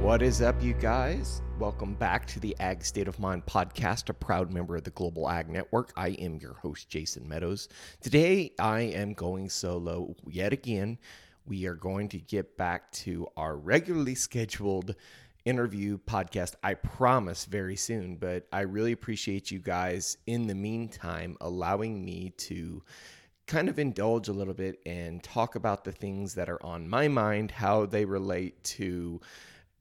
What is up, you guys? Welcome back to the Ag State of Mind podcast, a proud member of the Global Ag Network. I am your host, Jason Meadows. Today, I am going solo yet again. We are going to get back to our regularly scheduled interview podcast, I promise, very soon. But I really appreciate you guys, in the meantime, allowing me to kind of indulge a little bit and talk about the things that are on my mind, how they relate to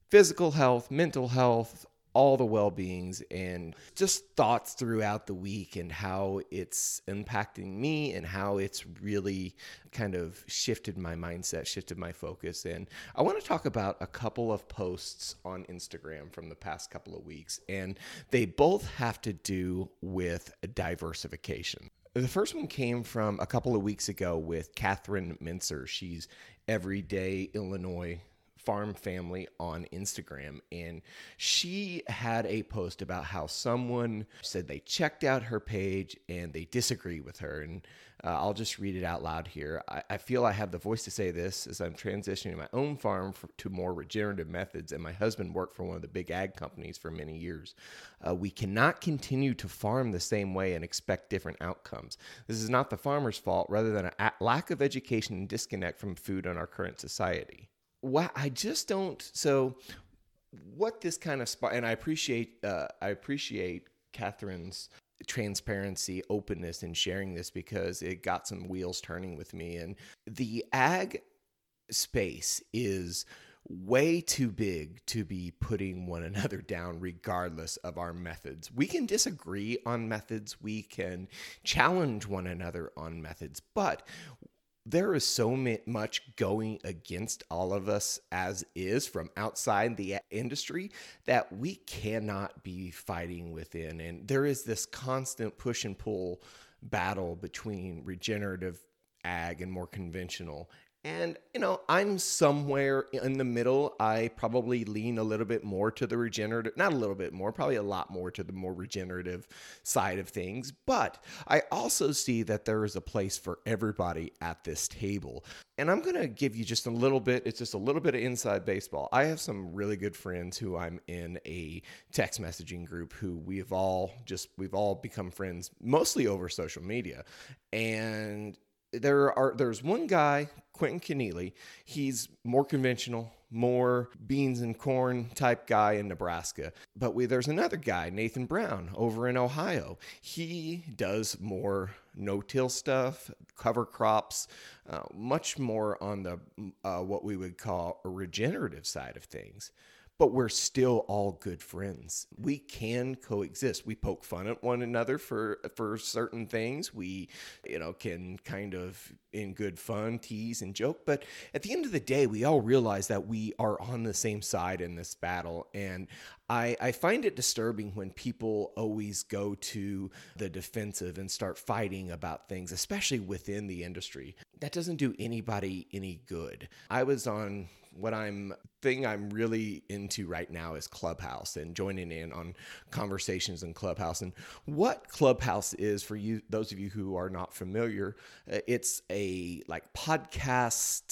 physical health, mental health, all the well-beings, and just thoughts throughout the week and how it's impacting me and how it's really kind of shifted my mindset, shifted my focus. And I want to talk about a couple of posts on Instagram from the past couple of weeks, and they both have to do with diversification. The first one came from a couple of weeks ago with Katherine Mincer. She's Everyday Illinois Farm Family on Instagram, and she had a post about how someone said they checked out her page and they disagree with her. And I'll just read it out loud here. I feel I have the voice to say this as I'm transitioning my own farm to more regenerative methods, and my husband worked for one of the big ag companies for many years. We cannot continue to farm the same way and expect different outcomes. This is not the farmer's fault, rather than a lack of education and disconnect from food in our current society. Wow, I just don't. So, what this kind of spot, and I appreciate Catherine's transparency, openness, and sharing this, because it got some wheels turning with me. And the ag space is way too big to be putting one another down, regardless of our methods. We can disagree on methods. We can challenge one another on methods, but there is so much going against all of us as is from outside the industry that we cannot be fighting within. And there is this constant push and pull battle between regenerative ag and more conventional. And, you know, I'm somewhere in the middle. I probably lean a little bit more to the regenerative, not a little bit more, probably a lot more to the more regenerative side of things. But I also see that there is a place for everybody at this table. And I'm going to give you just a little bit, it's just a little bit of inside baseball. I have some really good friends who I'm in a text messaging group who we've all become friends mostly over social media. And there's one guy, Quentin Keneally. He's more conventional, more beans and corn type guy in Nebraska. But there's another guy, Nathan Brown, over in Ohio. He does more no-till stuff, cover crops, much more on the what we would call a regenerative side of things. But we're still all good friends. We can coexist. We poke fun at one another for certain things. We, you know, can kind of, in good fun, tease and joke. But at the end of the day, we all realize that we are on the same side in this battle. And I find it disturbing when people always go to the defensive and start fighting about things, especially within the industry. That doesn't do anybody any good. I was on I'm really into right now is Clubhouse, and joining in on conversations in Clubhouse. And what Clubhouse is, for you, those of you who are not familiar, it's a like podcast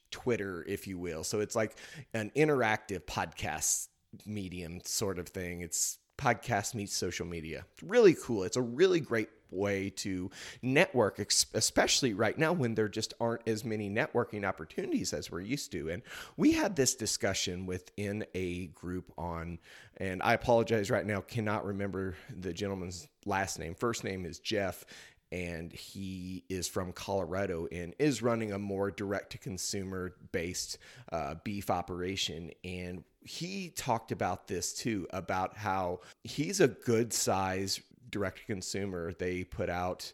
/ Twitter, if you will. So it's like an interactive podcast medium sort of thing. It's podcast meets social media. It's really cool. It's a really great way to network, especially right now when there just aren't as many networking opportunities as we're used to. And we had this discussion within a group on, and I apologize right now, cannot remember the gentleman's last name. First name is Jeff, and he is from Colorado and is running a more direct-to-consumer based beef operation. And he talked about this too, about how he's a good size direct-to-consumer. They put out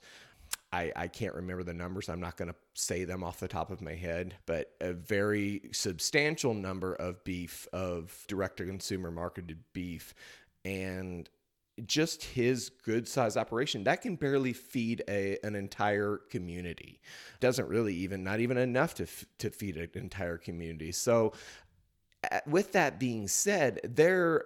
I can't remember the numbers. I'm not going to say them off the top of my head, but a very substantial number of beef, of direct-to-consumer marketed beef, and just his good size operation that can barely feed an entire community. Doesn't really even, not even enough to feed an entire community. So with that being said, there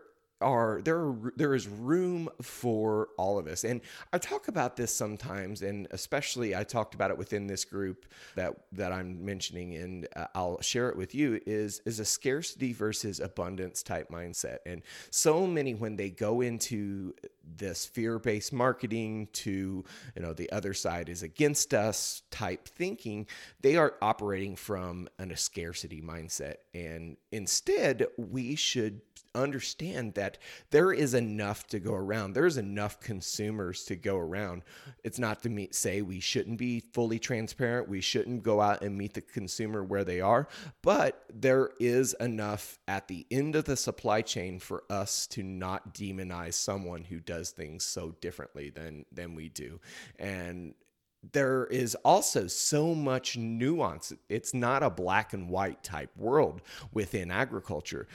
is room for all of us. And I talk about this sometimes, and especially I talked about it within this group that I'm mentioning, and I'll share it with you, is a scarcity versus abundance type mindset. And so many, when they go into this fear-based marketing to, the other side is against us type thinking, they are operating from a scarcity mindset. And instead, we should understand that there is enough to go around. There's enough consumers to go around. It's not to say we shouldn't be fully transparent. We shouldn't go out and meet the consumer where they are, but there is enough at the end of the supply chain for us to not demonize someone who does things so differently than we do. And there is also so much nuance. It's not a black and white type world within agriculture.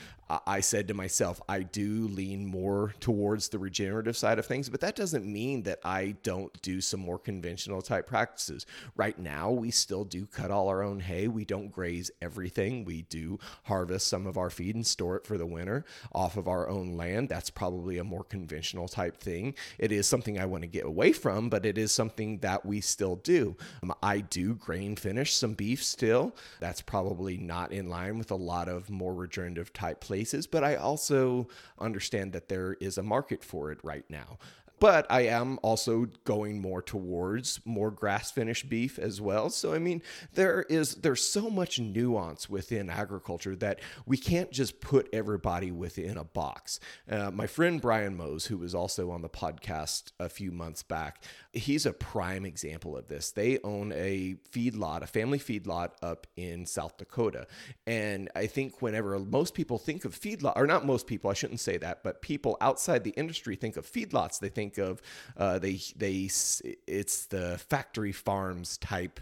I said to myself, I do lean more towards the regenerative side of things, but that doesn't mean that I don't do some more conventional type practices. Right now, we still do cut all our own hay. We don't graze everything. We do harvest some of our feed and store it for the winter off of our own land. That's probably a more conventional type thing. It is something I want to get away from, but it is something that we still do. I do grain finish some beef still. That's probably not in line with a lot of more regenerative type places, but I also understand that there is a market for it right now. But I am also going more towards more grass finished beef as well. So, I mean, there's so much nuance within agriculture that we can't just put everybody within a box. My friend Brian Mose, who was also on the podcast a few months back, he's a prime example of this. They own a feedlot, a family feedlot up in South Dakota. And I think whenever most people think of feedlot, or not most people, I shouldn't say that, but people outside the industry think of feedlots, they think of it's the factory farms type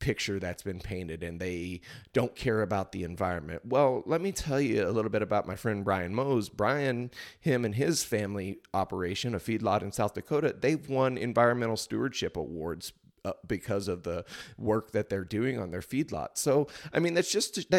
picture that's been painted, and they don't care about the environment. Well, let me tell you a little bit about my friend Brian Mose. Brian, him and his family operation, a feedlot in South Dakota, they've won environmental stewardship awards because of the work that they're doing on their feedlot. So, I mean, that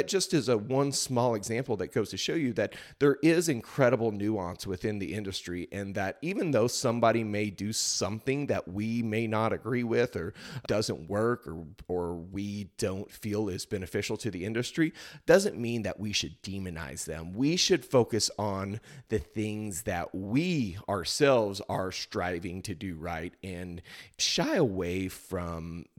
just is a one small example that goes to show you that there is incredible nuance within the industry, and that even though somebody may do something that we may not agree with, or doesn't work, or we don't feel is beneficial to the industry, doesn't mean that we should demonize them. We should focus on the things that we ourselves are striving to do right, and shy away from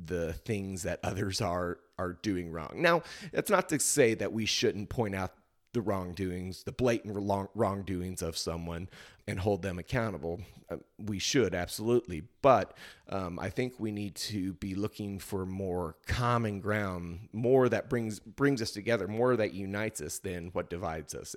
the things that others are doing wrong. Now, that's not to say that we shouldn't point out the wrongdoings, the blatant wrongdoings of someone, and hold them accountable. We should, absolutely. But I think we need to be looking for more common ground, more that brings us together, more that unites us than what divides us.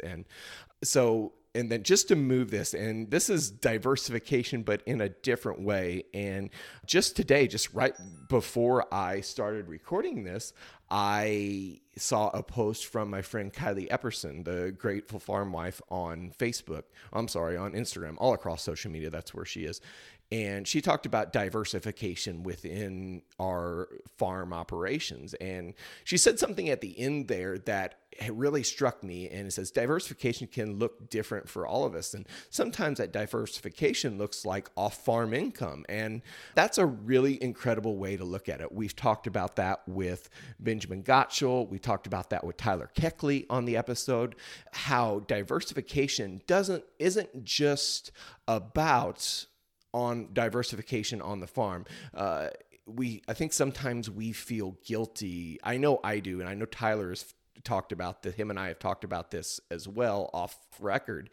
And then just to move this, and this is diversification, but in a different way. And just today, just right before I started recording this, I saw a post from my friend Kylie Epperson, the Grateful Farm Wife, on Instagram, all across social media. That's where she is. And she talked about diversification within our farm operations. And she said something at the end there that really struck me. And it says, diversification can look different for all of us. And sometimes that diversification looks like off-farm income. And that's a really incredible way to look at it. We've talked about that with Benjamin Gottschall. We talked about that with Tyler Keckley on the episode, how diversification isn't just about on diversification on the farm. I think sometimes we feel guilty. I know I do, and I know Tyler has talked about that. Him and I have talked about this as well off record.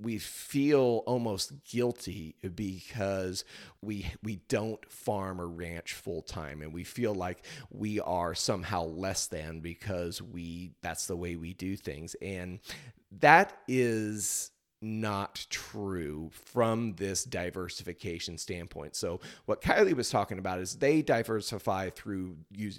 We feel almost guilty because we don't farm or ranch full time, and we feel like we are somehow less than because that's the way we do things, and that is not true from this diversification standpoint. So what Kylie was talking about is they diversify through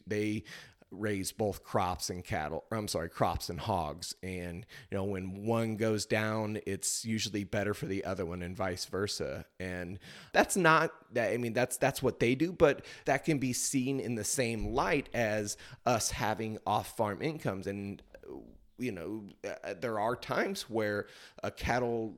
they raise both crops and cattle, crops and hogs. And, you know, when one goes down, it's usually better for the other one and vice versa. And that's not that, I mean, that's what they do, but that can be seen in the same light as us having off-farm incomes. And, you know, there are times where a cattle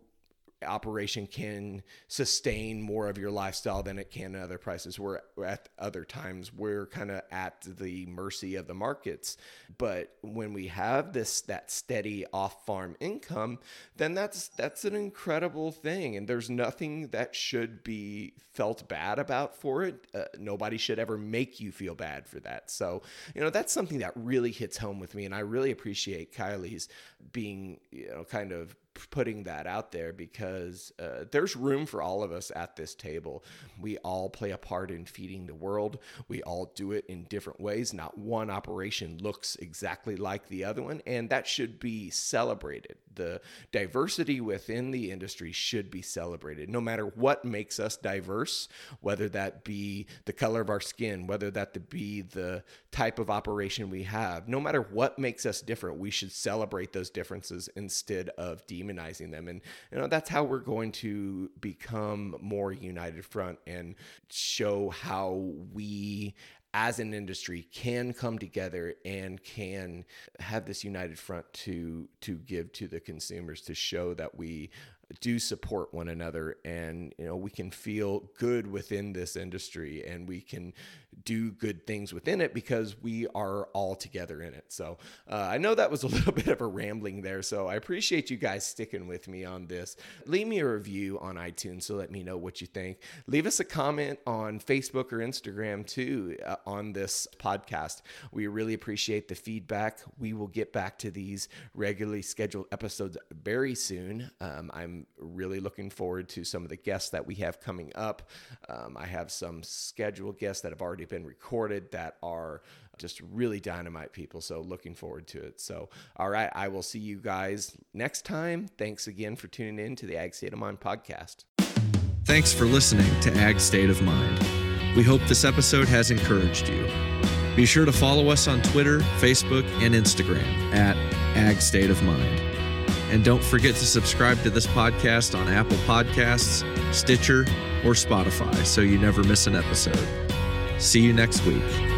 operation can sustain more of your lifestyle than it can at other prices. We're at other times, we're kind of at the mercy of the markets. But when we have that steady off-farm income, then that's an incredible thing. And there's nothing that should be felt bad about for it. Nobody should ever make you feel bad for that. So, you know, that's something that really hits home with me. And I really appreciate Kylie's being, you know, kind of putting that out there, because there's room for all of us at this table. We all play a part in feeding the world. We all do it in different ways. Not one operation looks exactly like the other one, and that should be celebrated. The diversity within the industry should be celebrated, no matter what makes us diverse, whether that be the color of our skin, whether that be the type of operation we have. No matter what makes us different, we should celebrate those differences instead of demonizing them. And, you know, that's how we're going to become more united front and show how we as an industry can come together and can have this united front to give to the consumers, to show that we do support one another. And, you know, we can feel good within this industry and we can do good things within it because we are all together in it. So I know that was a little bit of a rambling there. So I appreciate you guys sticking with me on this. Leave me a review on iTunes to let me know what you think. Leave us a comment on Facebook or Instagram too on this podcast. We really appreciate the feedback. We will get back to these regularly scheduled episodes very soon. I'm really looking forward to some of the guests that we have coming up. I have some scheduled guests that have already been recorded that are just really dynamite people. So looking forward to it. So, all right, I will see you guys next time. Thanks again for tuning in to the Ag State of Mind podcast. Thanks for listening to Ag State of Mind. We hope this episode has encouraged you. Be sure to follow us on Twitter, Facebook, and Instagram at Ag State of Mind. And don't forget to subscribe to this podcast on Apple Podcasts, Stitcher, or Spotify so you never miss an episode. See you next week.